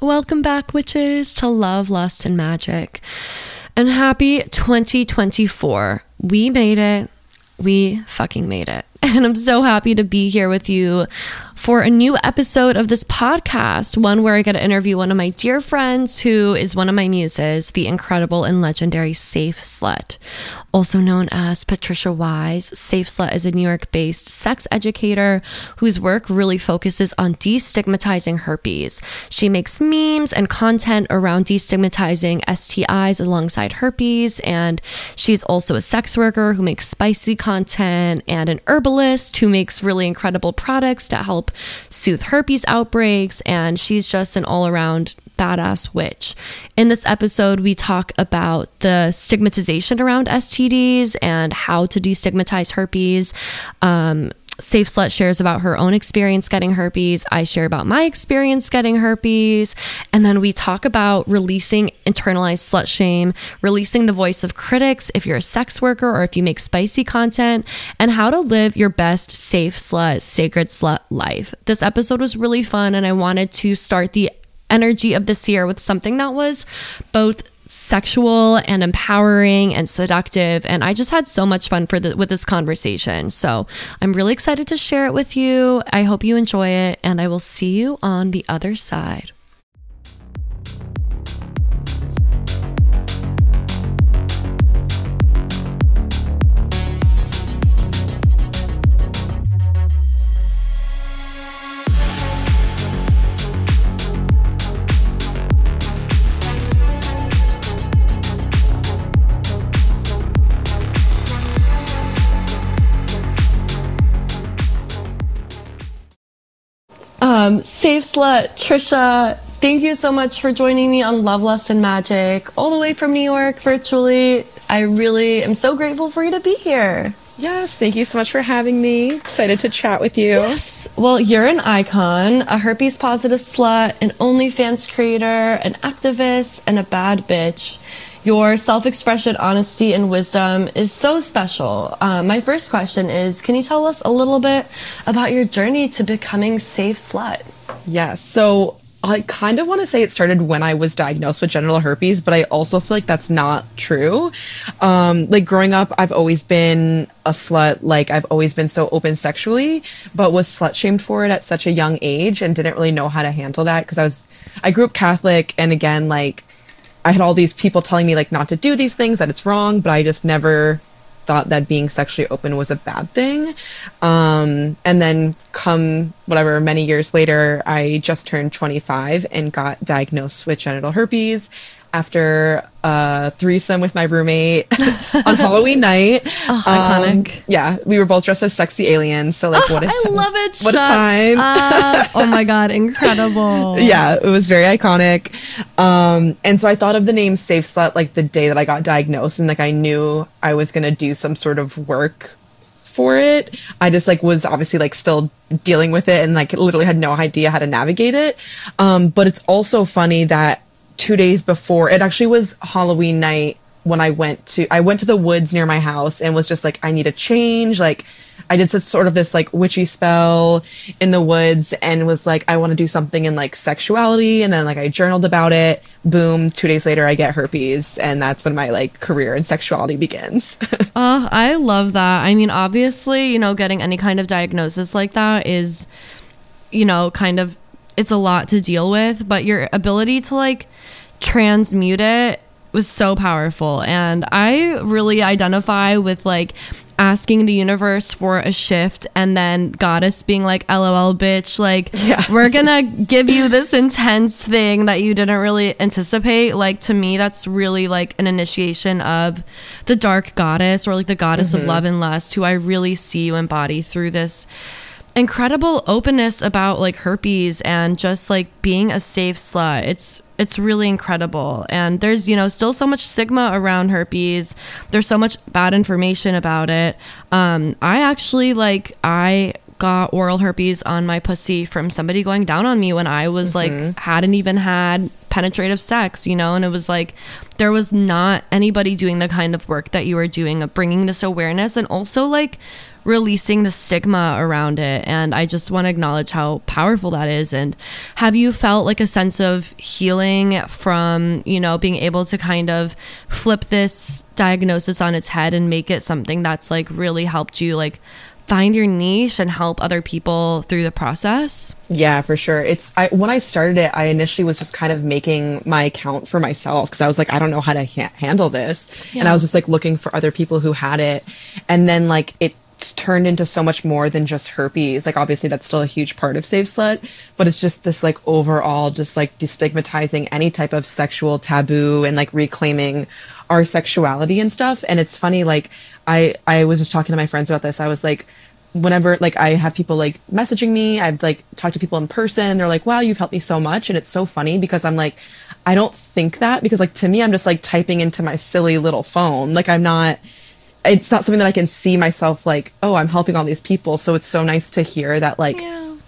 Welcome back, witches, to Love, Lust, and Magic. And happy 2024. We made it. We fucking made it. And I'm so happy to be here with you for a new episode of this podcast, one where I get to interview one of my dear friends who is one of my muses, the incredible and legendary Safe Slut, also known as Patricia Wise. Safe Slut is a New York-based sex educator whose work really focuses on destigmatizing herpes. She makes memes and content around destigmatizing STIs alongside herpes, and she's also a sex worker who makes spicy content and an herbalist who makes really incredible products to help soothe herpes outbreaks, and she's just an all-around badass witch. In this episode, we talk about the stigmatization around STDs and how to destigmatize herpes. Safe Slut shares about her own experience getting herpes. I share about my experience getting herpes. And then we talk about releasing internalized slut shame, releasing the voice of critics if you're a sex worker or if you make spicy content, and how to live your best safe slut, sacred slut life. This episode was really fun, and I wanted to start the energy of this year with something that was both sexual and empowering and seductive, and I just had so much fun with this conversation. So I'm really excited to share it with you. I hope you enjoy it, and I will see you on the other side. Safe Slut, Trisha, thank you so much for joining me on Love, Lust, and Magic, all the way from New York, virtually. I really am so grateful for you to be here. Yes, thank you so much for having me. Excited to chat with you. Yes. Well, you're an icon, a herpes-positive slut, an Only Fans creator, an activist, and a bad bitch. Your self-expression, honesty, and wisdom is so special. My first question is, can you tell us a little bit about your journey to becoming Safe Slut? Yes. So I kind of want to say it started when I was diagnosed with genital herpes, but I also feel like that's not true. Like growing up, I've always been a slut. Like I've always been so open sexually, but was slut shamed for it at such a young age and didn't really know how to handle that because I grew up Catholic, and again, like, I had all these people telling me like not to do these things, that it's wrong, but I just never thought that being sexually open was a bad thing. And then come whatever, many years later, I just turned 25 and got diagnosed with genital herpes after a threesome with my roommate on Halloween night. Oh, iconic. Yeah, we were both dressed as sexy aliens. So like, what a time. I love it. What a time. Oh my God, incredible. Yeah, it was very iconic. And so I thought of the name Safe Slut like the day that I got diagnosed, and like I knew I was going to do some sort of work for it. I just like was obviously like still dealing with it and like literally had no idea how to navigate it. But it's also funny that 2 days before, it actually was Halloween night when I went to the woods near my house and was just like, I need a change. Like I did sort of this like witchy spell in the woods and was like, I want to do something in like sexuality. And then like I journaled about it. Boom, 2 days later, I get herpes. And that's when my like career in sexuality begins. Oh, I love that. I mean, obviously, you know, getting any kind of diagnosis like that is, you know, kind of, it's a lot to deal with, but your ability to like transmute it was so powerful. And I really identify with like asking the universe for a shift and then goddess being like, LOL bitch, like yeah. We're gonna give you this intense thing that you didn't really anticipate. Like to me, that's really like an initiation of the dark goddess or like the goddess of love and lust, who I really see you embody through this incredible openness about like herpes and just like being a safe slut. It's really incredible. And there's, you know, still so much stigma around herpes. There's so much bad information about it. I got oral herpes on my pussy from somebody going down on me when I was like hadn't even had penetrative sex, you know? And it was like, there was not anybody doing the kind of work that you were doing of bringing this awareness and also like releasing the stigma around it. And I just want to acknowledge how powerful that is. And have you felt like a sense of healing from, you know, being able to kind of flip this diagnosis on its head and make it something that's like really helped you like find your niche and help other people through the process? Yeah, for sure. When I started it, I initially was just kind of making my account for myself because I was like, I don't know how to handle this. Yeah. And I was just like looking for other people who had it. And then like it's turned into so much more than just herpes. Like obviously that's still a huge part of Safe Slut, but it's just this like overall just like destigmatizing any type of sexual taboo and like reclaiming our sexuality and stuff. And it's funny, like I was just talking to my friends about this. I was like, whenever like I have people like messaging me, I've like talked to people in person, they're like, wow, you've helped me so much. And it's so funny because I'm like, I don't think that, because like to me I'm just like typing into my silly little phone. Like it's not something that I can see myself like, oh, I'm helping all these people. So it's so nice to hear that like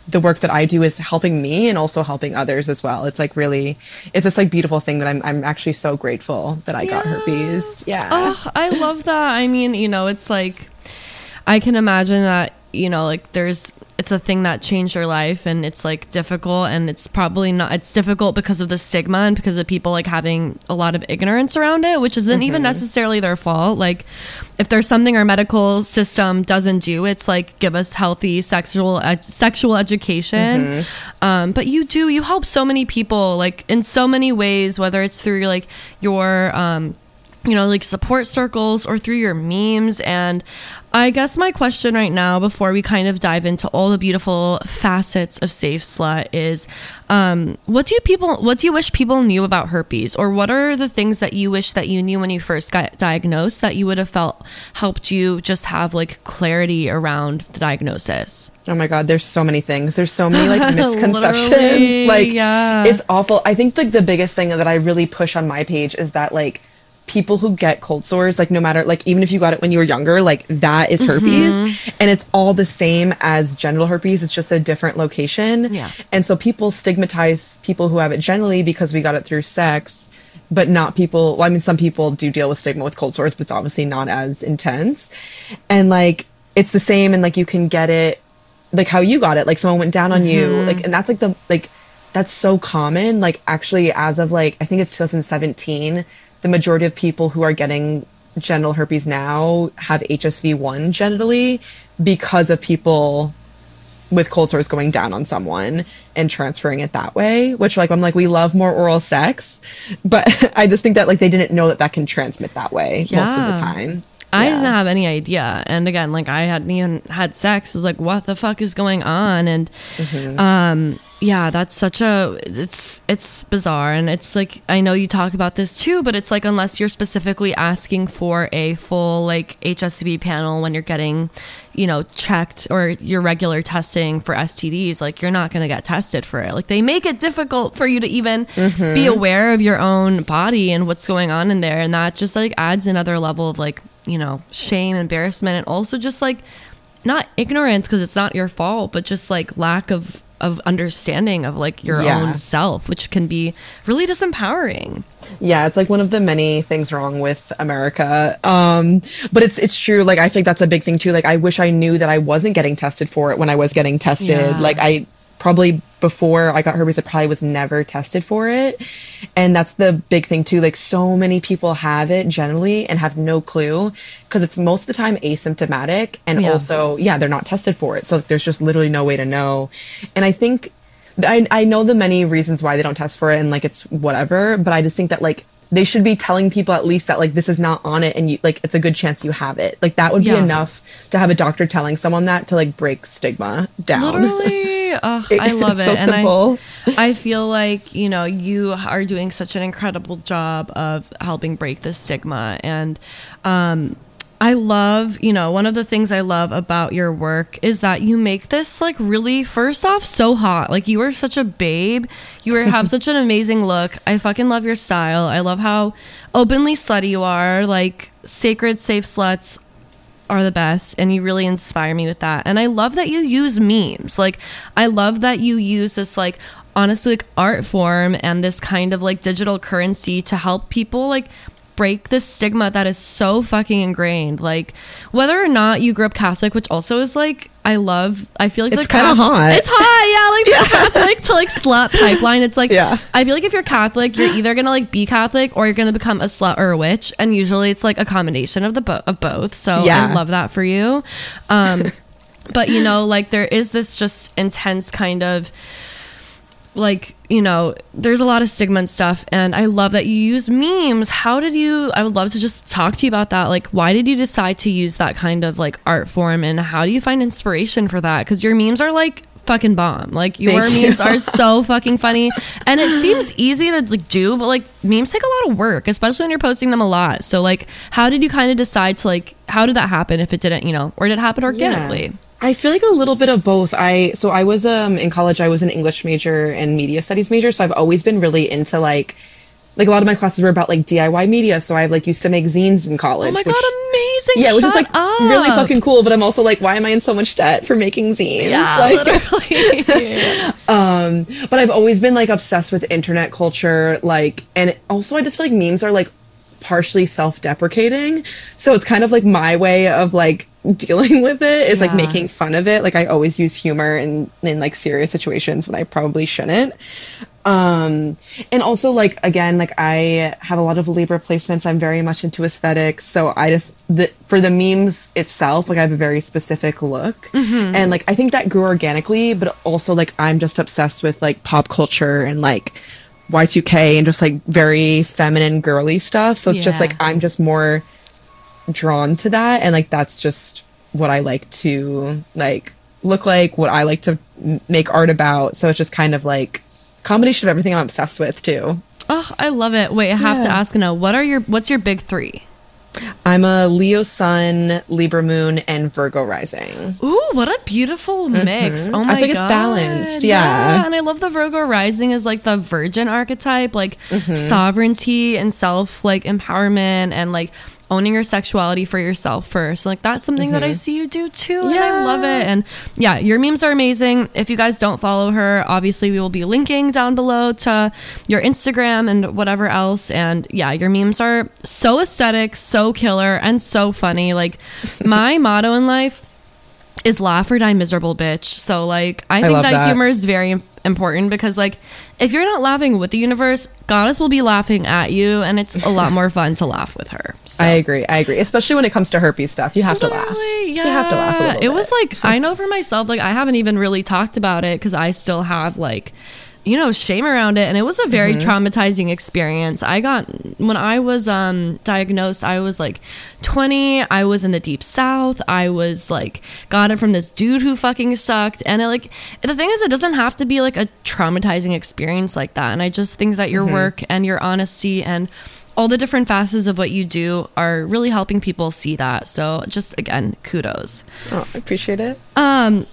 the work that I do is helping me and also helping others as well. It's like really, it's this like beautiful thing that I'm actually so grateful that I got herpes. Yeah. Oh, I love that. I mean, you know, it's like, I can imagine that, you know, like it's a thing that changed your life and it's like difficult, and it's probably not, it's difficult because of the stigma and because of people like having a lot of ignorance around it, which isn't even necessarily their fault. Like if there's something our medical system doesn't do, it's like give us healthy sexual education. But you help so many people like in so many ways, whether it's through like your, you know, like support circles or through your memes. And I guess my question right now, before we kind of dive into all the beautiful facets of Safe Slut, is what do you wish people knew about herpes? Or what are the things that you wish that you knew when you first got diagnosed that you would have felt helped you just have like clarity around the diagnosis? Oh my God, there's so many things. There's so many like misconceptions. It's awful. I think like the biggest thing that I really push on my page is that like, people who get cold sores, like no matter, like even if you got it when you were younger, like that is herpes. And it's all the same as genital herpes. It's just a different location. Yeah. And so people stigmatize people who have it generally because we got it through sex, but not people. Well, I mean, some people do deal with stigma with cold sores, but it's obviously not as intense. And like, it's the same. And like, you can get it like how you got it. Like someone went down on you. Like, and that's like that's so common. Like actually as of like, I think it's 2017, the majority of people who are getting genital herpes now have HSV-1 genitally because of people with cold sores going down on someone and transferring it that way, which like, I'm like, we love more oral sex, but I just think that like they didn't know that can transmit that way most of the time. I didn't have any idea. And again, like I hadn't even had sex. I was like, what the fuck is going on? And, yeah, that's such a, it's bizarre. And it's like, I know you talk about this too, but it's like, unless you're specifically asking for a full like HSV panel when you're getting, you know, checked or your regular testing for STDs, like you're not going to get tested for it. Like they make it difficult for you to even be aware of your own body and what's going on in there. And that just like adds another level of like, you know, shame, embarrassment, and also just like not ignorance because it's not your fault, but just like lack of understanding of like your own self, which can be really disempowering. Yeah, it's like one of the many things wrong with America. But it's true. Like I think that's a big thing too. Like I wish I knew that I wasn't getting tested for it when I was getting tested. Yeah. Like I probably before I got herpes, I probably was never tested for it. And that's the big thing too. Like so many people have it generally and have no clue because it's most of the time asymptomatic. And also, they're not tested for it. So there's just literally no way to know. And I think I know the many reasons why they don't test for it and like it's whatever. But I just think that like they should be telling people at least that like this is not on it and you like it's a good chance you have it. Like that would be enough to have a doctor telling someone that to like break stigma down. Literally. Oh, I love it. So and simple. I feel like, you know, you are doing such an incredible job of helping break the stigma. And I love, you know, one of the things I love about your work is that you make this like really, first off, so hot. Like you were such a babe. You have such an amazing look. I fucking love your style. I love how openly slutty you are. Like sacred safe sluts are the best, and you really inspire me with that. And I love that you use memes. Like I love that you use this like honestly like art form and this kind of like digital currency to help people like break the stigma that is so fucking ingrained. Like, whether or not you grew up Catholic, which also is like, I feel like it's kind of hot. It's hot, yeah. Like the Catholic to like slut pipeline. It's like, yeah. I feel like if you're Catholic, you're either gonna like be Catholic or you're gonna become a slut or a witch, and usually it's like a combination of both. So yeah. I love that for you. But you know, like there is this just intense kind of like, you know, there's a lot of stigma and stuff, and I love that you use memes. I would love to just talk to you about that. Like, why did you decide to use that kind of like art form, and how do you find inspiration for that? Because your memes are like fucking bomb. Like memes are so fucking funny, and it seems easy to like do, but like memes take a lot of work, especially when you're posting them a lot. So like, how did you kind of decide to like, how did that happen if it didn't, you know, or did it happen organically? Yeah. I feel like a little bit of both. I was in college, I was an English major and media studies major, so I've always been really into like a lot of my classes were about like DIY media, so I like used to make zines in college. Oh my god, amazing. Yeah, which is like really fucking cool, but I'm also like, why am I in so much debt for making zines? Yeah, like, literally. But I've always been like obsessed with internet culture, like, and also I just feel like memes are like partially self-deprecating, so it's kind of like my way of like dealing with it is like making fun of it. Like I always use humor in like serious situations when I probably shouldn't. And also like, again, like I have a lot of labor placements. I'm very much into aesthetics, so I just for the memes itself, like I have a very specific look, mm-hmm. and like I think that grew organically. But also like I'm just obsessed with like pop culture and like Y2K and just like very feminine girly stuff, so it's just like I'm just more drawn to that, and like that's just what I like to like look like, what I like to make art about. So it's just kind of like combination of everything I'm obsessed with too. Oh, I love it. Wait, I have to ask now, what's your big three? I'm a Leo sun, Libra moon, and Virgo rising. Ooh, what a beautiful mix. Mm-hmm. Oh my god, I think it's balanced. Yeah, and I love the Virgo rising is like the virgin archetype, like mm-hmm. sovereignty and self like empowerment and like owning your sexuality for yourself first. Like that's something mm-hmm. that I see you do too, and I love it. And yeah, your memes are amazing. If you guys don't follow her, obviously we will be linking down below to your Instagram and whatever else. And yeah, your memes are so aesthetic, so killer, and so funny. Like my motto in life is laugh or die miserable, bitch. So like I think that humor is very important, because like if you're not laughing with the universe, goddess will be laughing at you, and it's a lot more fun to laugh with her. So. I agree, especially when it comes to herpes stuff. You have to laugh. Yeah. You have to laugh a little bit. It was like, I know for myself, like I haven't even really talked about it because I still have like, you know, shame around it, and it was a very mm-hmm. traumatizing experience. When I was diagnosed, I was like 20. I was in the deep south. I was like got it from this dude who fucking sucked, and it, like the thing is, it doesn't have to be like a traumatizing experience like that. And I just think that your mm-hmm. work and your honesty and all the different facets of what you do are really helping people see that. So just, again, kudos. Oh, I appreciate it.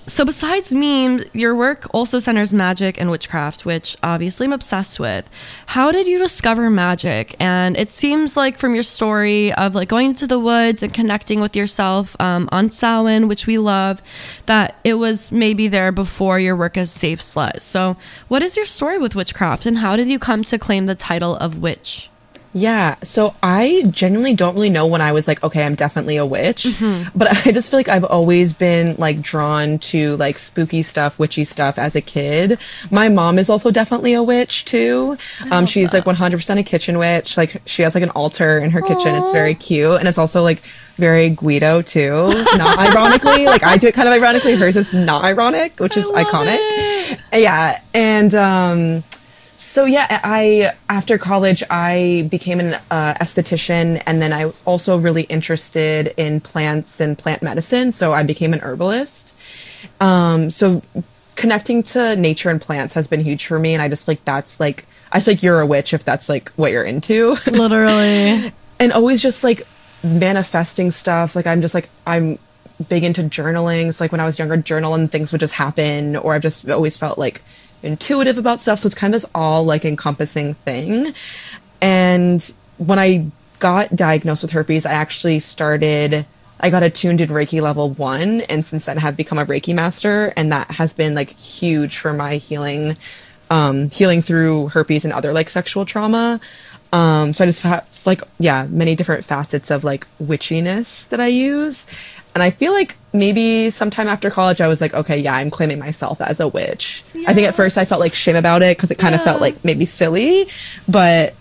So besides memes, your work also centers magic and witchcraft, which obviously I'm obsessed with. How did you discover magic? And it seems like from your story of like going into the woods and connecting with yourself on Samhain, which we love, that it was maybe there before your work as Safe Slut. So what is your story with witchcraft, and how did you come to claim the title of witch? Yeah, so I genuinely don't really know when I was like, okay, I'm definitely a witch, mm-hmm. but I just feel like I've always been like drawn to like spooky stuff, witchy stuff as a kid. My mom is also definitely a witch too. She's like 100% a kitchen witch. Like she has like an altar in her kitchen. It's very cute, and it's also like very Guido too. Not ironically, like I do it kind of ironically. Hers is not ironic, which is iconic. It. Yeah, and so yeah, after college, I became an esthetician, and then I was also really interested in plants and plant medicine, so I became an herbalist. So connecting to nature and plants has been huge for me, and I just like, that's like, I feel like you're a witch if that's like what you're into. Literally. And always just like manifesting stuff. Like I'm just like, I'm big into journaling, so like when I was younger, journal and things would just happen, or I've just always felt like intuitive about stuff, so it's kind of this all like encompassing thing. And when I got diagnosed with herpes, I got attuned in Reiki level 1, and since then have become a Reiki master, and that has been like huge for my healing healing through herpes and other like sexual trauma. So I just have like, yeah, many different facets of like witchiness that I use. And I feel like maybe sometime after college, I was like, okay, yeah, I'm claiming myself as a witch. Yes. I think at first I felt like shame about it because it kind of felt like maybe silly, but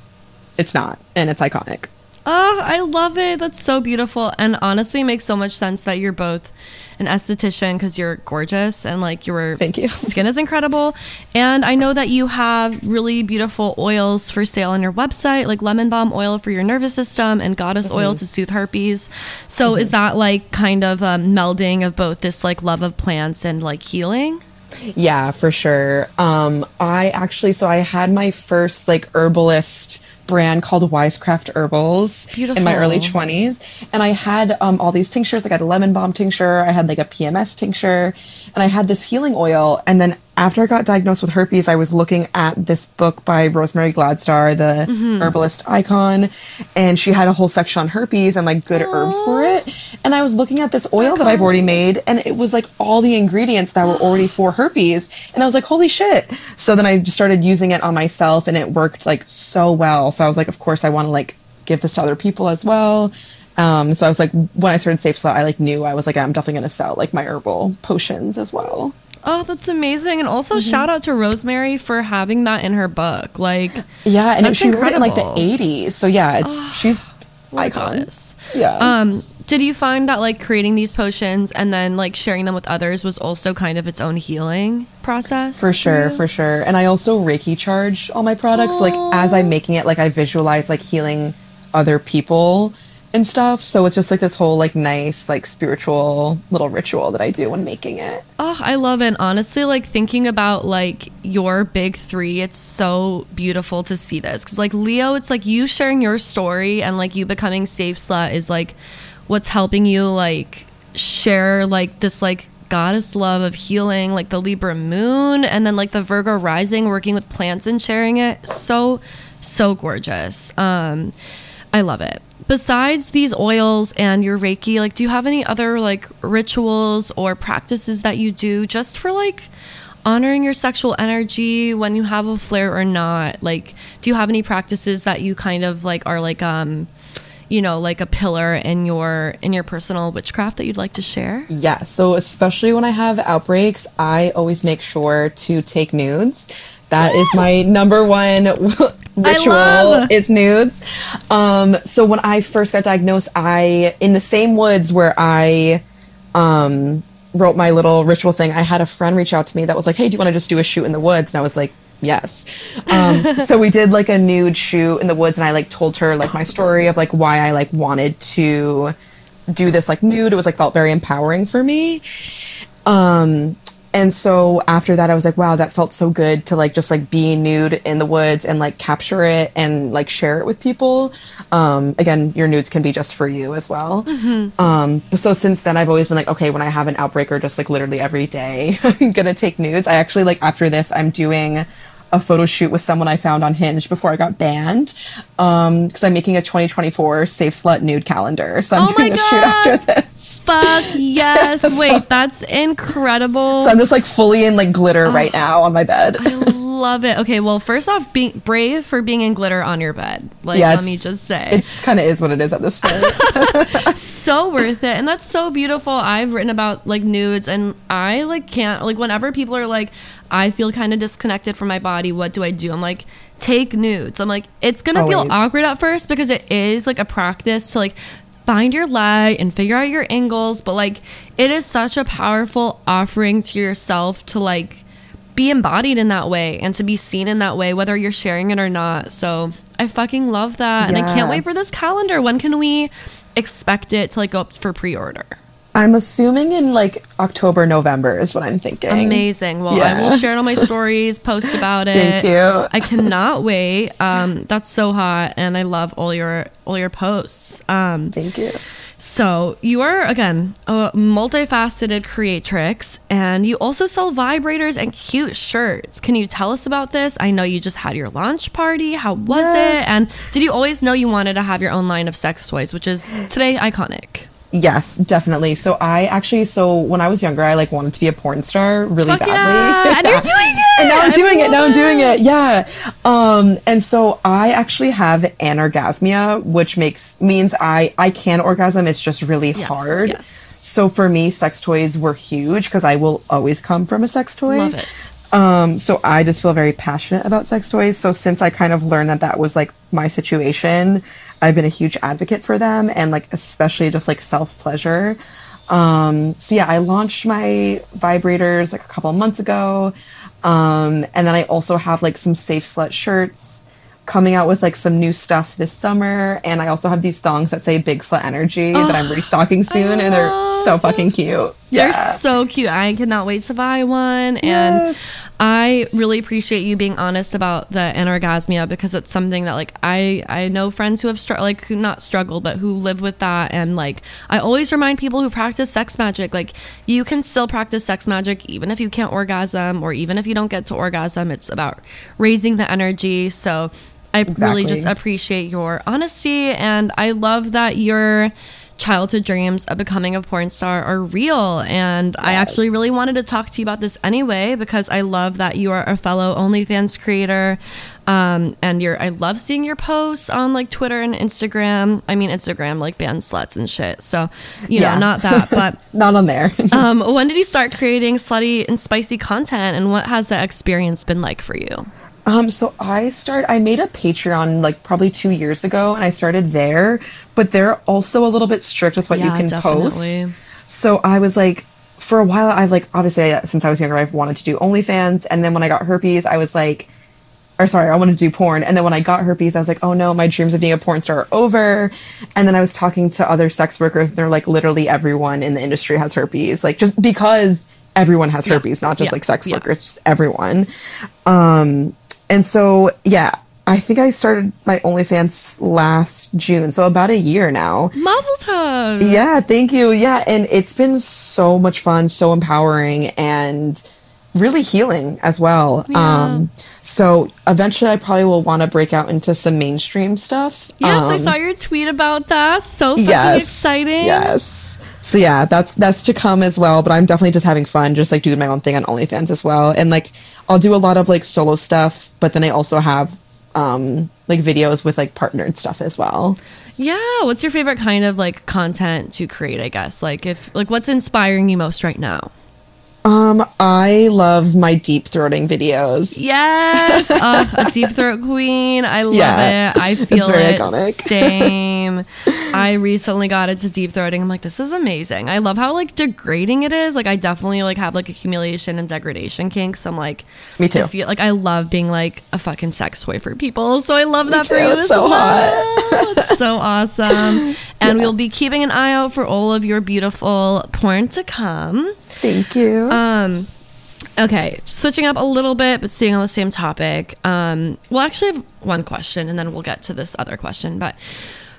it's not. And it's iconic. Oh, I love it. That's so beautiful. And honestly, it makes so much sense that you're both an esthetician because you're gorgeous and like your skin is incredible. And I know that you have really beautiful oils for sale on your website, like lemon balm oil for your nervous system and goddess oil to soothe herpes. So is that like kind of a melding of both this like love of plants and like healing? Yeah, for sure. I actually, so I had my first like herbalist brand called Wisecraft Herbals in my early 20s, and I had all these tinctures. Like I had a lemon balm tincture, I had like a PMS tincture, and I had this healing oil. And then after I got diagnosed with herpes, I was looking at this book by Rosemary Gladstar, the herbalist icon, and she had a whole section on herpes and like good herbs for it. And I was looking at this oil that I've already made, and it was like all the ingredients that were already for herpes, and I was like, holy shit. So then I just started using it on myself, and it worked like so well. So I was like, of course I want to like give this to other people as well. So I was like, when I started Safe Slut, I like knew I was like, I'm definitely going to sell like my herbal potions as well. Oh, that's amazing. And also shout out to Rosemary for having that in her book. Like, yeah, and that's incredible. Wrote it in like the 80s. So yeah, it's she's iconic. Yeah. Did you find that like creating these potions and then like sharing them with others was also kind of its own healing process? For sure, for sure. And I also Reiki charge all my products. So, like as I'm making it, like I visualize like healing other people and stuff. So it's just like this whole like nice like spiritual little ritual that I do when making it. Oh, I love it. And honestly, like thinking about like your big three, it's so beautiful to see this. Because like Leo, it's like you sharing your story and like you becoming Safe Slut is like what's helping you like share like this like goddess love of healing, like the Libra moon, and then like the Virgo rising, working with plants and sharing it. So gorgeous. I love it. Besides these oils and your Reiki, like do you have any other like rituals or practices that you do just for like honoring your sexual energy when you have a flare or not? Like do you have any practices that you kind of like are like you know, like a pillar in your personal witchcraft that you'd like to share? Yeah, so especially when I have outbreaks, I always make sure to take nudes. That is my number one ritual is nudes. So when I first got diagnosed, in the same woods where I wrote my little ritual thing, I had a friend reach out to me that was like, hey, do you want to just do a shoot in the woods? And I was like, yes. So we did like a nude shoot in the woods, and I like told her like my story of like why I like wanted to do this like nude. It was like felt very empowering for me. And so after that, I was like, wow, that felt so good to like just like be nude in the woods and like capture it and like share it with people. Again, your nudes can be just for you as well. So since then, I've always been like, okay, when I have an outbreak or just like literally every day, I'm gonna take nudes. I actually like after this, I'm doing a photo shoot with someone I found on Hinge before I got banned because I'm making a 2024 Safe Slut nude calendar. So I'm doing the shoot after this. Fuck yes. Wait, that's incredible. So I'm just like fully in like glitter right now on my bed. I love it. Okay, well, first off, be brave for being in glitter on your bed. Like, yeah, let me just say. It kind of is what it is at this point. So worth it. And that's so beautiful. I've written about like nudes, and I like can't, like whenever people are like, I feel kind of disconnected from my body, what do? I'm like, take nudes. I'm like, it's going to feel awkward at first because it is like a practice to like find your light and figure out your angles, but like it is such a powerful offering to yourself to like be embodied in that way and to be seen in that way, whether you're sharing it or not. So I fucking love that. Yeah. And I can't wait for this calendar. When can we expect it to like go up for pre-order? I'm assuming in like October, November is what I'm thinking. Amazing. Well, yeah. I will share it on my stories, post about it. Thank you. I cannot wait. That's so hot, and I love all your posts. Thank you. So you are, again, a multifaceted creatrix, and you also sell vibrators and cute shirts. Can you tell us about this? I know you just had your launch party. How was it? And did you always know you wanted to have your own line of sex toys, which is today iconic? Yes, definitely. So when I was younger, I like wanted to be a porn star really badly. Yeah. And you're doing it! And now I'm doing it. Yeah. And so I actually have anorgasmia, which means I can orgasm. It's just really hard. Yes. So for me, sex toys were huge because I will always come from a sex toy. Love it. So I just feel very passionate about sex toys. So since I kind of learned that was like my situation, I've been a huge advocate for them, and like especially just like self-pleasure. So yeah, I launched my vibrators like a couple of months ago. And then I also have like some Safe Slut shirts coming out with like some new stuff this summer. And I also have these thongs that say Big Slut Energy that I'm restocking soon. And they're so fucking cute. Yeah. They're so cute. I cannot wait to buy one. Yes. And I really appreciate you being honest about the anorgasmia, because it's something that like I know friends who have who live with that. And like I always remind people who practice sex magic, like you can still practice sex magic even if you can't orgasm, or even if you don't get to orgasm. It's about raising the energy. So I really just appreciate your honesty, and I love that you're childhood dreams of becoming a porn star are real. And yes. I actually really wanted to talk to you about this anyway, because I love that you are a fellow OnlyFans creator, and I love seeing your posts on like Twitter and Instagram. I mean, Instagram like bans sluts and shit, so you know, not that, but not on there. When did you start creating slutty and spicy content, and what has that experience been like for you? So I made a Patreon like probably 2 years ago, and I started there, but they're also a little bit strict with what you can post. So I was like, for a while, I've like, obviously since I was younger, I've wanted to do OnlyFans. And then when I got herpes, I was like, I wanted to do porn. And then when I got herpes, I was like, oh no, my dreams of being a porn star are over. And then I was talking to other sex workers, and they're like, literally everyone in the industry has herpes. Like just because everyone has herpes, not just like sex workers, just everyone. And so, yeah, I think I started my OnlyFans last June, so about a year now. Mazel tov! Yeah, thank you. Yeah, and it's been so much fun, so empowering, and really healing as well. Yeah. So eventually I probably will want to break out into some mainstream stuff. Yes, I saw your tweet about that. So fucking exciting. Yes. So yeah, that's to come as well. But I'm definitely just having fun, just like doing my own thing on OnlyFans as well. And like I'll do a lot of like solo stuff, but then I also have like videos with like partnered stuff as well. Yeah. What's your favorite kind of like content to create, I guess? Like what's inspiring you most right now? I love my deep throating videos. Yes. A deep throat queen. I love it. I feel it. Iconic. Same. I recently got into deep throating. I'm like, this is amazing. I love how like degrading it is. Like I definitely like have like a humiliation and degradation kink. So I'm like, me too. I love being like a fucking sex toy for people. So I love that for you. It's so hot. It's so awesome. And we'll be keeping an eye out for all of your beautiful porn to come. Thank you. Okay, switching up a little bit, but staying on the same topic. Well, actually, I have one question, and then we'll get to this other question. But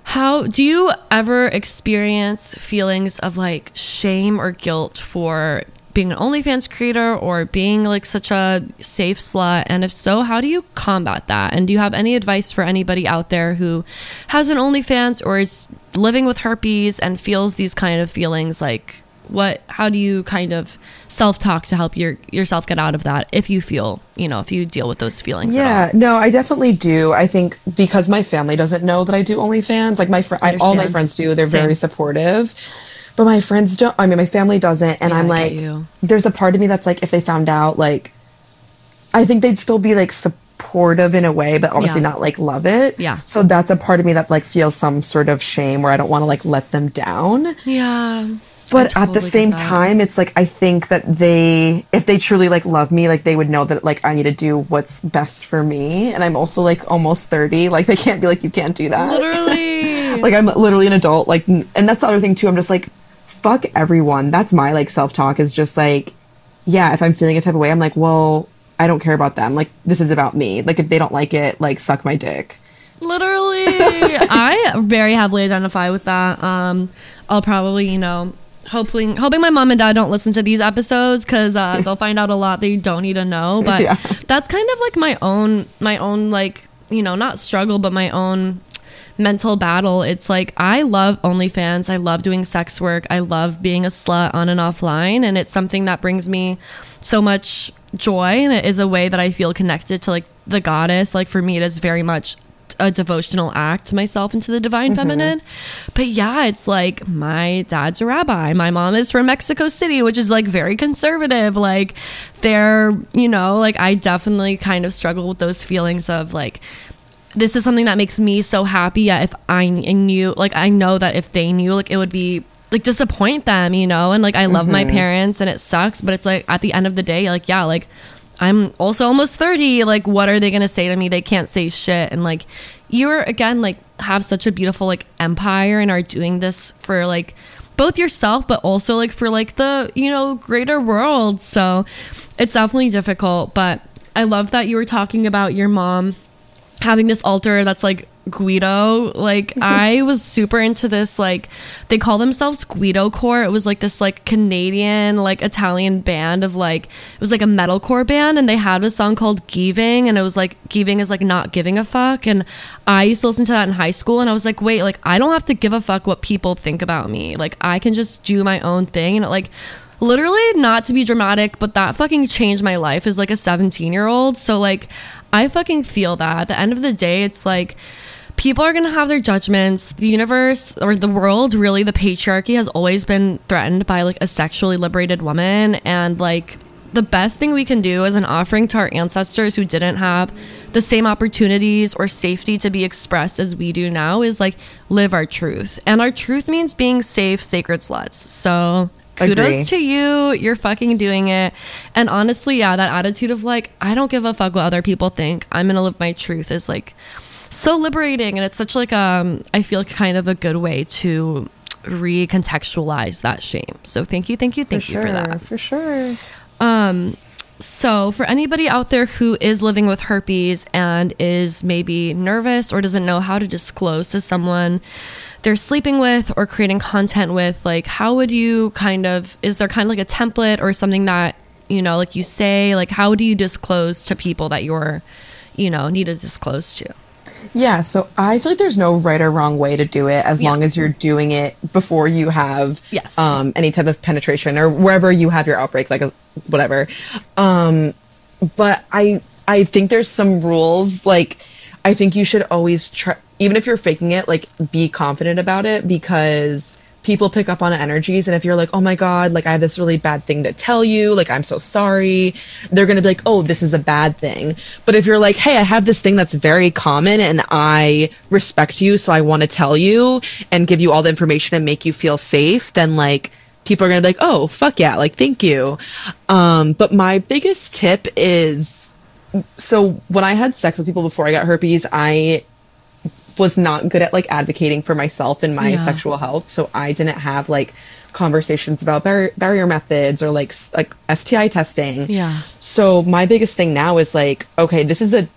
how do you ever experience feelings of like shame or guilt for being an OnlyFans creator or being like such a safe slut? And if so, how do you combat that? And do you have any advice for anybody out there who has an OnlyFans or is living with herpes and feels these kind of feelings? Like, how do you kind of self-talk to help yourself get out of that if you deal with those feelings at all? No, I definitely do. I think because my family doesn't know that I do OnlyFans, like all my friends do. They're very supportive, but my friends don't. I mean, my family doesn't. And I'm like, there's a part of me that's like, if they found out, like, I think they'd still be like supportive in a way, but obviously not like love it. Yeah. So that's a part of me that like feels some sort of shame where I don't want to like let them down. Yeah. But totally at the same time, it's like, I think that if they truly like love me, like they would know that like I need to do what's best for me. And I'm also like almost 30. Like they can't be like, you can't do that. Literally. Like I'm literally an adult. Like, and that's the other thing too. I'm just like, fuck everyone. That's my like self-talk is just like, yeah, if I'm feeling a type of way, I'm like, well, I don't care about them. Like this is about me. Like if they don't like it, like suck my dick. Literally. I very heavily identify with that. I'll probably, hoping my mom and dad don't listen to these episodes because they'll find out a lot they don't need to know. But that's kind of like my own like, not struggle, but my own mental battle. It's like, I love OnlyFans. I love doing sex work. I love being a slut on and offline. And it's something that brings me so much joy, and it is a way that I feel connected to, like, the goddess. Like, for me, it is very much a devotional act to myself and to the divine feminine. But yeah, it's like, my dad's a rabbi, my mom is from Mexico City, which is like very conservative. Like, they're, you know, like, I definitely kind of struggle with those feelings of like, this is something that makes me so happy, yet if I knew, like, I know that if they knew, like, it would be like disappoint them, you know. And like, I love my parents and it sucks, but it's like, at the end of the day, like, yeah, like, I'm also almost 30. Like, what are they going to say to me? They can't say shit. And like, you're, again, like, have such a beautiful, like, empire, and are doing this for, like, both yourself, but also, like, for, like, the, you know, greater world. So it's definitely difficult. But I love that you were talking about your mom having this altar that's like Guido. Like, I was super into this, like, they call themselves Guido Core. It was like this, like, Canadian, like, Italian band of, like, it was like a metalcore band, and they had a song called Giving, and it was like, giving is like not giving a fuck. And I used to listen to that in high school, and I was like, wait, like, I don't have to give a fuck what people think about me. Like, I can just do my own thing. And it, like, literally, not to be dramatic, but that fucking changed my life as, like, a 17-year-old. So, like, I fucking feel that. At the end of the day, it's like, people are gonna have their judgments. The universe, or the world, really, the patriarchy has always been threatened by, like, a sexually liberated woman. And, like, the best thing we can do is an offering to our ancestors who didn't have the same opportunities or safety to be expressed as we do now, is, like, live our truth. And our truth means being safe, sacred sluts. So kudos to you. You're fucking doing it. And honestly, yeah, that attitude of, like, I don't give a fuck what other people think, I'm gonna live my truth, is, like, so liberating. And it's such, like, I feel kind of a good way to recontextualize that shame. So thank you for that. For sure. So for anybody out there who is living with herpes and is maybe nervous or doesn't know how to disclose to someone they're sleeping with or creating content with, like, how would you kind of, is there kind of like a template or something that, you know, like, you say, like, how do you disclose to people that you're, you know, need to disclose to? Yeah, so I feel like there's no right or wrong way to do it, as long as you're doing it before you have any type of penetration or wherever you have your outbreak, like, whatever. But I think there's some rules. Like, I think you should always try, even if you're faking it, like, be confident about it, because people pick up on energies. And if you're like, oh my God, like, I have this really bad thing to tell you, like, I'm so sorry, they're going to be like, oh, this is a bad thing. But if you're like, hey, I have this thing that's very common and I respect you, so I want to tell you and give you all the information and make you feel safe, then, like, people are going to be like, oh, fuck yeah, like, thank you. But my biggest tip is, so when I had sex with people before I got herpes, I was not good at, like, advocating for myself and my sexual health. So I didn't have, like, conversations about barrier methods or like STI testing. Yeah. So my biggest thing now is, like, okay, this is an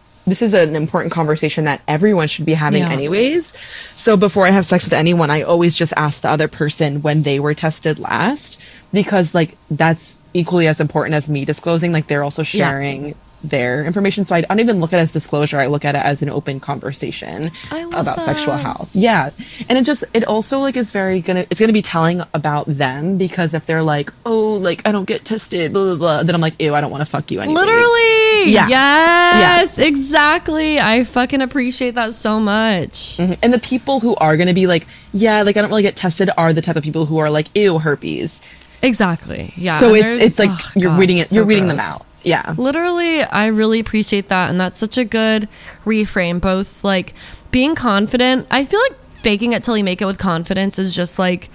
important conversation that everyone should be having anyways. So before I have sex with anyone, I always just ask the other person when they were tested last, because, like, that's equally as important as me disclosing. Like, they're also sharing their information. So I don't even look at it as disclosure. I look at it as an open conversation about sexual health. Yeah. And it also, like, is it's gonna be telling about them, because if they're like, oh, like, I don't get tested, blah, blah, blah, then I'm like, ew, I don't want to fuck you anyway. Literally. Yeah. Yes, yeah. Exactly. I fucking appreciate that so much. Mm-hmm. And the people who are gonna be like, yeah, like, I don't really get tested, are the type of people who are like, ew, herpes. Exactly. Yeah. So it's like, oh, you're reading it, so you're reading them out. Yeah, literally. I really appreciate that, and that's such a good reframe. Both, like, being confident, I feel like faking it till you make it with confidence is just, like,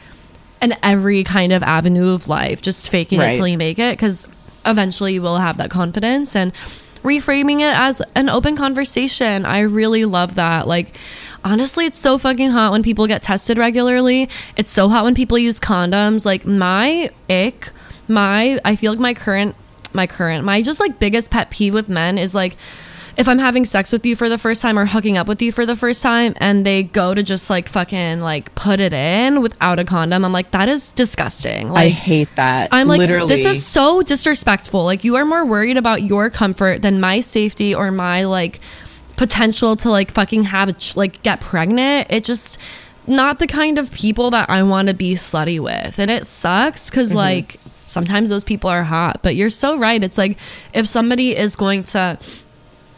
in every kind of avenue of life, just faking it till you make it, because eventually you will have that confidence. And reframing it as an open conversation, I really love that. Like, honestly, it's so fucking hot when people get tested regularly. It's so hot when people use condoms. Like, I feel like my just, like, biggest pet peeve with men is, like, if I'm having sex with you for the first time or hooking up with you for the first time, and they go to just, like, fucking, like, put it in without a condom, I'm like, that is disgusting. Like, I hate that. I'm like, literally, this is so disrespectful. Like, you are more worried about your comfort than my safety or my, like, potential to, like, fucking like, get pregnant. It just, not the kind of people that I want to be slutty with. And it sucks, because, like, sometimes those people are hot. But you're so right. It's like, if somebody is going to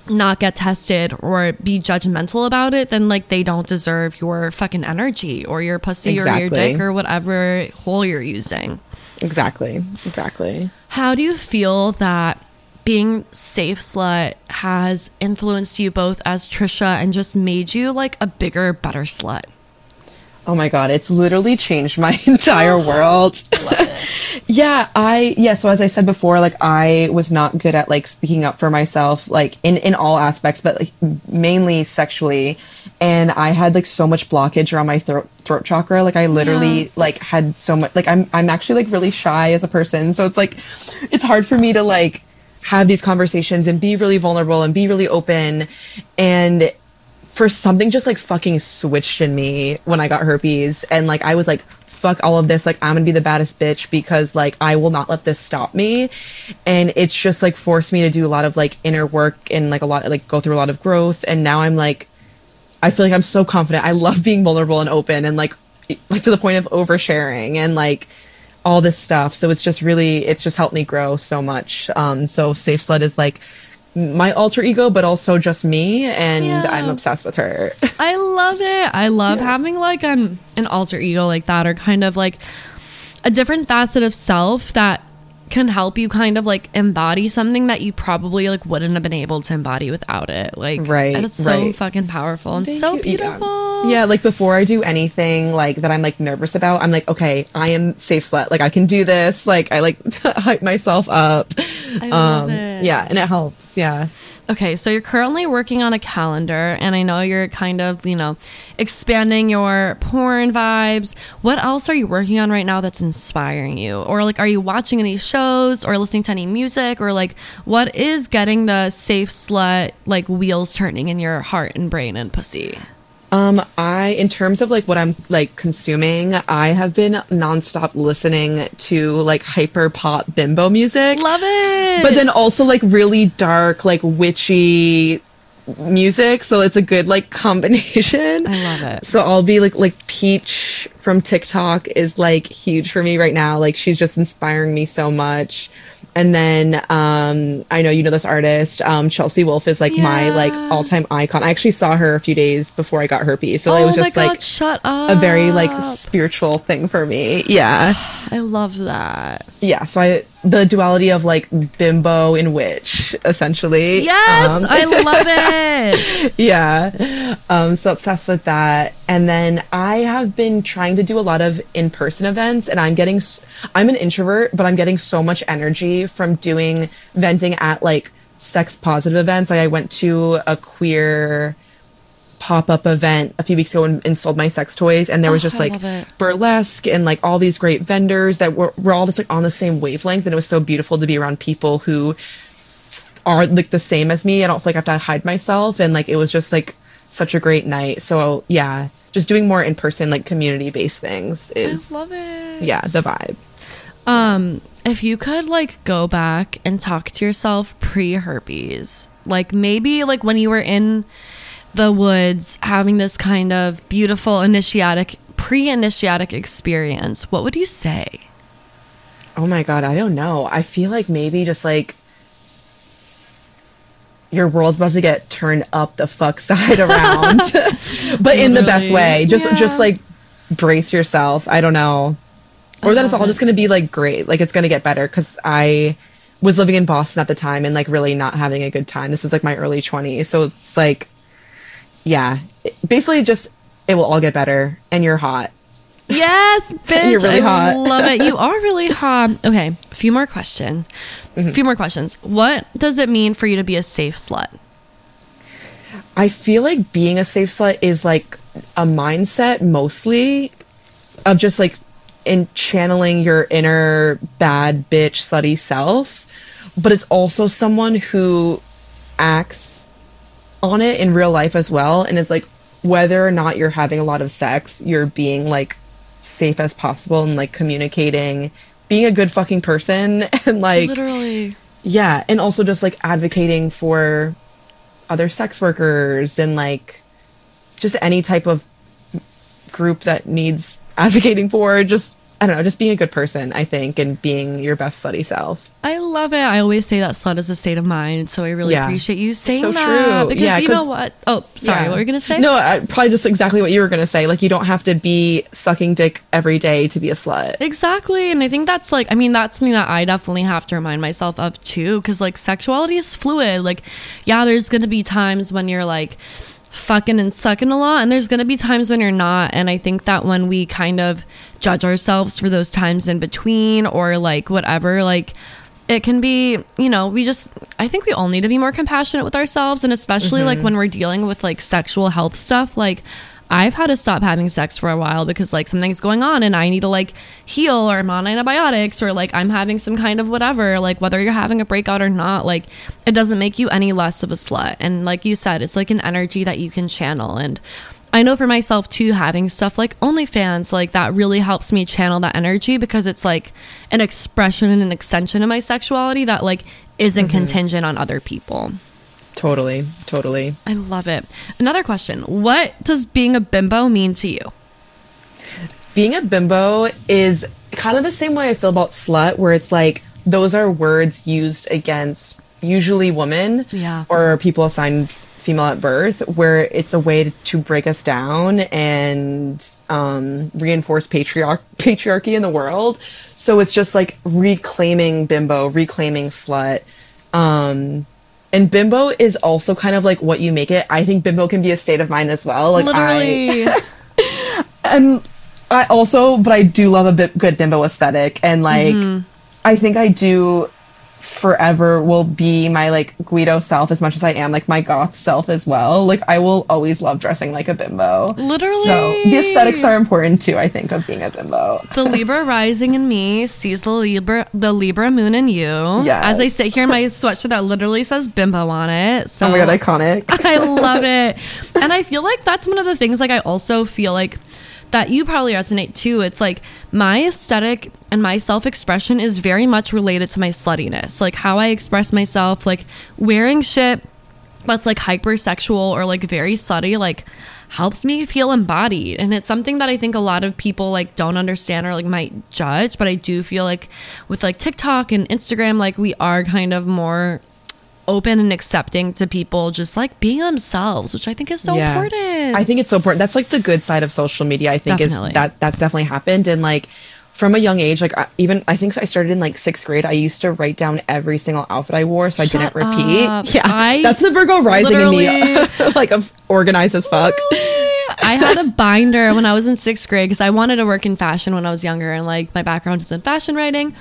not get tested or be judgmental about it, then like they don't deserve your fucking energy or your pussy or your dick or whatever hole you're using. Exactly. How do you feel that being Safe Slut has influenced you both as Trisha and just made you like a bigger, better slut? Oh my God, it's literally changed my entire world. Love it. So as I said before, like I was not good at like speaking up for myself, like in all aspects, but like mainly sexually. And I had like so much blockage around my throat chakra. Like I literally like had so much, like I'm actually like really shy as a person. So it's like, it's hard for me to like have these conversations and be really vulnerable and be really open. And for something just like fucking switched in me when I got herpes, and like I was like, fuck all of this, like I'm gonna be the baddest bitch because like I will not let this stop me. And it's just like forced me to do a lot of like inner work and like a lot, like go through a lot of growth. And now I'm like, I feel like I'm so confident. I love being vulnerable and open and like to the point of oversharing and like all this stuff. So it's just really, it's just helped me grow so much. So Safe Slut is like my alter ego, but also just me, and I'm obsessed with her. I love it. I love having like an alter ego like that, or kind of like a different facet of self that can help you kind of like embody something that you probably like wouldn't have been able to embody without it. Like, right, and it's so fucking powerful and so beautiful. Yeah. Like before I do anything like that I'm like nervous about, I'm like, okay, I am Safe Slut. Like I can do this. Like I like hype myself up. I love it. Yeah. And it helps. Yeah. Okay, so you're currently working on a calendar, and I know you're kind of, you know, expanding your porn vibes. What else are you working on right now that's inspiring you? Or, like, are you watching any shows or listening to any music? Or, like, what is getting the Safe Slut, like, wheels turning in your heart and brain and pussy? In terms of like what I'm like consuming, I have been nonstop listening to like hyper pop bimbo music. Love it. But then also like really dark, like witchy music. So it's a good like combination. I love it. So I'll be like Peach from TikTok is like huge for me right now. Like she's just inspiring me so much. And then I know you know this artist, Chelsea Wolfe is like my like all-time icon. I actually saw her a few days before I got herpes, so it was just like a very like spiritual thing for me. Yeah, I love that. Yeah, so the duality of like bimbo and witch, essentially. Yes, I love it. Yeah, so obsessed with that. And then I have been trying to do a lot of in-person events, and I'm an introvert, but I'm getting so much energy from doing venting at like sex positive events. Like I went to a queer pop-up event a few weeks ago and sold my sex toys, and there was just like burlesque and like all these great vendors that were all just like on the same wavelength, and it was so beautiful to be around people who are like the same as me. I don't feel like I have to hide myself, and like it was just like such a great night. So yeah, just doing more in-person like community-based things is, I love it. Yeah, the vibe. If you could like go back and talk to yourself pre-herpes, like maybe like when you were in the woods having this kind of beautiful pre-initiatic experience, what would you say? Oh my God, I don't know. I feel like maybe just like your world's about to get turned up the fuck side around. But in the best way. Just like brace yourself. I don't know. Or that it's all just gonna be like great. Like it's gonna get better, because I was living in Boston at the time and like really not having a good time. This was like my early 20s. So it's like, yeah, basically just it will all get better, and you're hot. Yes, bitch. You're really hot. I love it. You are really hot. Okay, a few more questions. Mm-hmm. What does it mean for you to be a safe slut? I feel like being a safe slut is like a mindset, mostly, of just like in channeling your inner bad bitch slutty self, but it's also someone who acts on it in real life as well. And it's like, whether or not you're having a lot of sex, you're being like safe as possible and like communicating, being a good fucking person, and like literally, yeah, and also just like advocating for other sex workers and like just any type of group that needs advocating for. Just I don't know, just being a good person, I think, and being your best slutty self. I love it. I always say that slut is a state of mind, so I really appreciate you saying so that. True. Because you know what? Oh, sorry, what were you going to say? No, probably just exactly what you were going to say. Like, you don't have to be sucking dick every day to be a slut. Exactly. And I think that's like, I mean, that's something that I definitely have to remind myself of too, because like sexuality is fluid. Like, yeah, there's going to be times when you're like fucking and sucking a lot, and there's going to be times when you're not. And I think that when we kind of judge ourselves for those times in between or like whatever, like it can be, you know, I think we all need to be more compassionate with ourselves, and especially like when we're dealing with like sexual health stuff. Like, I've had to stop having sex for a while because like something's going on and I need to like heal, or I'm on antibiotics, or like I'm having some kind of whatever. Like, whether you're having a breakout or not, like it doesn't make you any less of a slut. And like you said, it's like an energy that you can channel. And I know for myself too, having stuff like OnlyFans, like that really helps me channel that energy, because it's like an expression and an extension of my sexuality that like isn't contingent on other people. Totally, totally. I love it. Another question. What does being a bimbo mean to you? Being a bimbo is kind of the same way I feel about slut, where it's like those are words used against usually women or people assigned female at birth, where it's a way to break us down and reinforce patriarchy in the world. So it's just like reclaiming bimbo, reclaiming slut. And bimbo is also kind of like what you make it. I think bimbo can be a state of mind as well. Like, literally. But I do love a good bimbo aesthetic. And like, I think I do forever will be my like Guido self as much as I am like my goth self as well. Like, I will always love dressing like a bimbo. Literally. So the aesthetics are important too, I think, of being a bimbo. The Libra rising in me sees the Libra moon in you. Yes. As I sit here in my sweatshirt that literally says bimbo on it. So, oh my god, iconic. I love it. And I feel like that's one of the things, like I also feel like that you probably resonate too. It's like my aesthetic and my self-expression is very much related to my sluttiness, like how I express myself, like wearing shit that's like hypersexual or like very slutty, like helps me feel embodied. And it's something that I think a lot of people like don't understand or like might judge, but I do feel like with like TikTok and Instagram, like we are kind of more open and accepting to people just like being themselves, which I think is so important. I think it's so important. That's like the good side of social media, I think, definitely. Is that's definitely happened. And like from a young age, like I think I started in like 6th grade, I used to write down every single outfit I wore so I didn't repeat. That's the Virgo rising in me. Like, I'm organized as fuck. I had a binder when I was in 6th grade because I wanted to work in fashion when I was younger, and like my background is in fashion writing.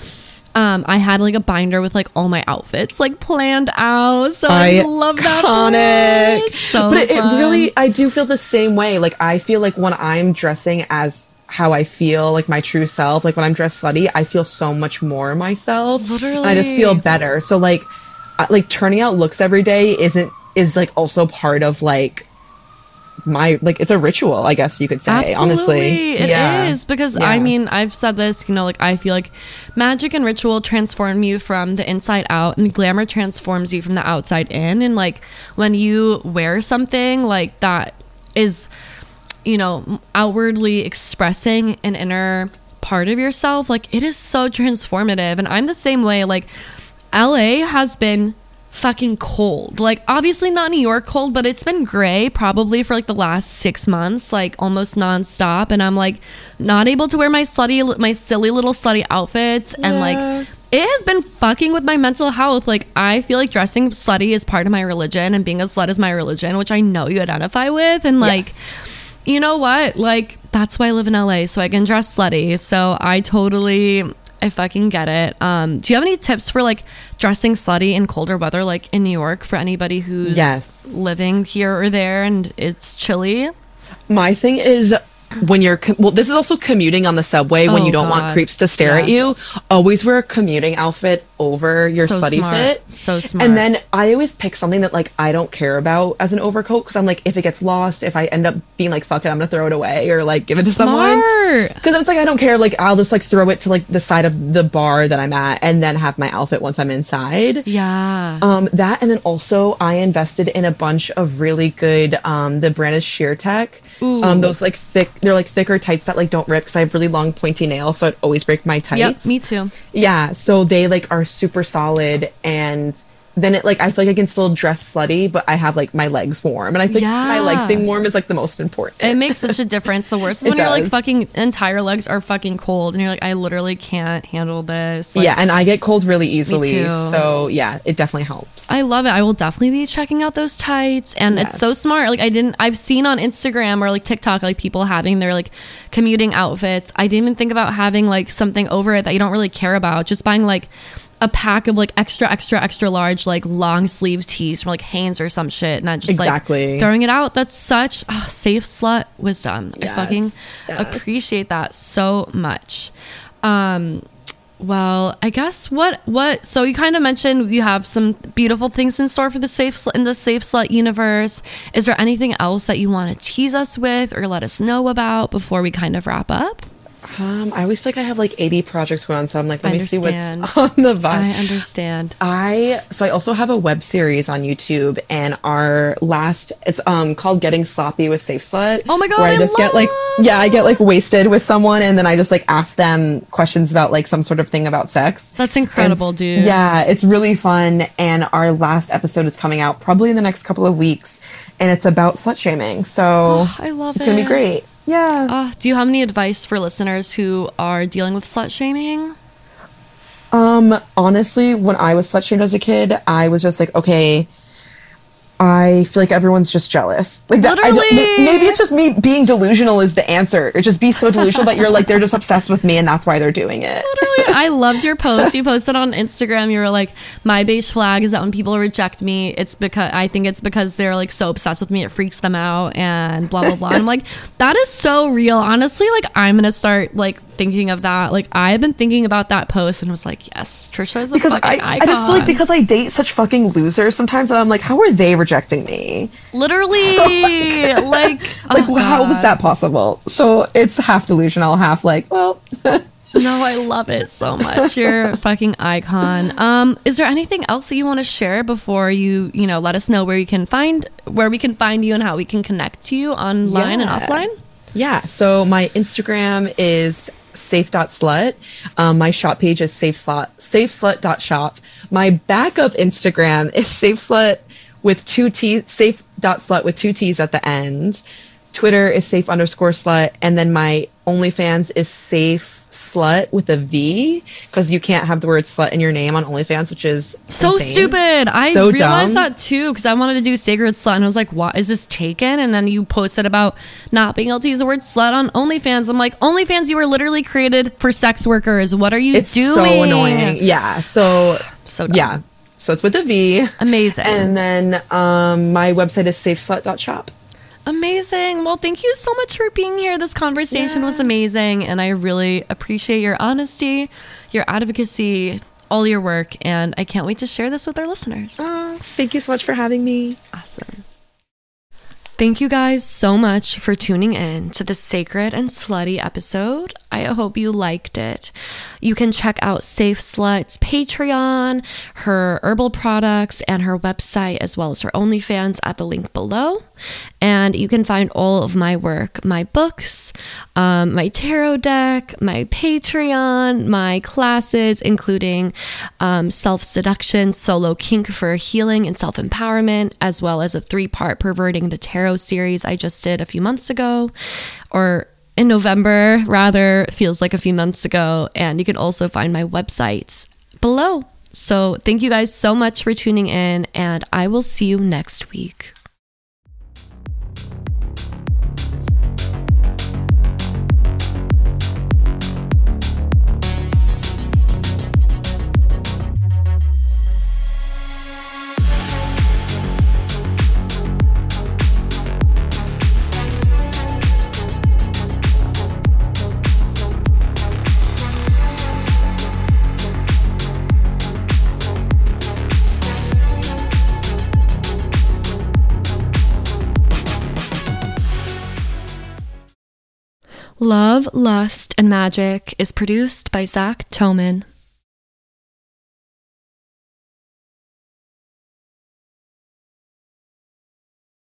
I had like a binder with like all my outfits like planned out. So I love that. Iconic. So but it really, I do feel the same way. Like, I feel like when I'm dressing as how I feel, like my true self, like when I'm dressed slutty, I feel so much more myself. Literally. And I just feel better. So like turning out looks every day is like also part of like my, like it's a ritual, I guess you could say. Absolutely. Honestly, it is, because I mean, I've said this, you know, like I feel like magic and ritual transform you from the inside out, and glamour transforms you from the outside in. And like when you wear something like that is, you know, outwardly expressing an inner part of yourself, like it is so transformative. And I'm the same way. Like, LA has been fucking cold. Like, obviously not New York cold, but it's been gray probably for like the last 6 months, like almost nonstop. And I'm like not able to wear my silly little slutty outfits. Yeah. And like it has been fucking with my mental health. Like, I feel like dressing slutty is part of my religion, and being a slut is my religion, which I know you identify with. And like, you know what? Like, that's why I live in LA, so I can dress slutty. So I fucking get it. Do you have any tips for like dressing slutty in colder weather, like in New York, for anybody who's living here or there and it's chilly? My thing is, when you're this is also commuting on the subway, when you don't want creeps to stare at you, always wear a commuting outfit over your slutty fit. So smart. And then I always pick something that like I don't care about as an overcoat, because I'm like, if it gets lost, if I end up being like, fuck it, I'm gonna throw it away or like give it to someone, because it's like I don't care, like I'll just like throw it to like the side of the bar that I'm at, and then have my outfit once I'm inside. That, and then also I invested in a bunch of really good the brand is Sheer Tech. Those like thick they're like thicker tights that like don't rip, because I have really long pointy nails, so I'd always break my tights. Yep, me too. Yeah, so they like are super solid, and then it like I feel like I can still dress slutty, but I have like my legs warm, and I think my legs being warm is like the most important. It makes such a difference. The worst is when your like fucking entire legs are fucking cold, and you're like, I literally can't handle this. Like, yeah, and I get cold really easily, so yeah, it definitely helps. I love it. I will definitely be checking out those tights, and it's so smart. Like I've seen on Instagram or like TikTok like people having their like commuting outfits. I didn't even think about having like something over it that you don't really care about. Just buying like a pack of like extra large like long sleeve tees from like Hanes or some shit, and that just like throwing it out. That's such safe slut wisdom. Yes. I fucking appreciate that so much. Well, I guess what so you kind of mentioned you have some beautiful things in store for the safe slut universe. Is there anything else that you want to tease us with or let us know about before we kind of wrap up? I always feel like I have like 80 projects going on, so I'm like, let me see what's on the vibe. I understand. So I also have a web series on YouTube, and it's called Getting Sloppy with Safe Slut. Oh my god, where I just I get wasted with someone, and then I just like ask them questions about like some sort of thing about sex. That's incredible, dude. Yeah, it's really fun, and our last episode is coming out probably in the next couple of weeks, and it's about slut shaming. So I love it. It's gonna be great. Yeah. Do you have any advice for listeners who are dealing with slut shaming? Honestly, when I was slut shamed as a kid, I was just like, okay, I feel like everyone's just jealous. Like that, maybe it's just me being delusional is the answer. Or just be so delusional that you're like, they're just obsessed with me, and that's why they're doing it. Literally, I loved your post. You posted on Instagram. You were like, my beige flag is that when people reject me, I think it's because they're like so obsessed with me, it freaks them out, and blah blah blah. And I'm like, that is so real. Honestly, like I'm gonna start like thinking of that. Like I've been thinking about that post and was like, yes, Trisha is a fucking icon. I just feel like because I date such fucking losers sometimes, that I'm like, how are they rejecting me? Literally, oh like how was that possible? So it's half delusional, half like, well. No, I love it so much. You're a fucking icon. Is there anything else that you want to share before you let us know where we can find you and how we can connect to you online and offline? Yeah. So my Instagram is safe.slut. My shop page is safeslut.shop. My backup Instagram is safeslut with 2 T's, safe.slut with 2 T's at the end. Twitter is safe_slut. And then my OnlyFans is safe slut with a V, because you can't have the word slut in your name on OnlyFans, which is so insane. Stupid. I so realized that too, because I wanted to do sacred slut, and I was like, "What is this taken?" And then you posted about not being able to use the word slut on OnlyFans. I'm like, OnlyFans, you were literally created for sex workers. What are you doing? It's so annoying. Yeah. So dumb. Yeah. So it's with a V. Amazing. And then my website is safeslut.shop. Amazing. Well, thank you so much for being here. This conversation was amazing, and I really appreciate your honesty, your advocacy, all your work, and I can't wait to share this with our listeners. Thank you so much for having me. Awesome. Thank you guys so much for tuning in to the Sacred and Slutty episode. I hope you liked it. You can check out Safe Slut's Patreon, her herbal products, and her website, as well as her OnlyFans at the link below. And you can find all of my work, my books, my tarot deck, my Patreon, my classes, including self-seduction, solo kink for healing and self-empowerment, as well as a 3-part Perverting the Tarot series I just did a few months ago, or in November rather, feels like a few months ago. And you can also find my websites below. So thank you guys so much for tuning in, and I will see you next week. Love, Lust, and Magic is produced by Zach Toman.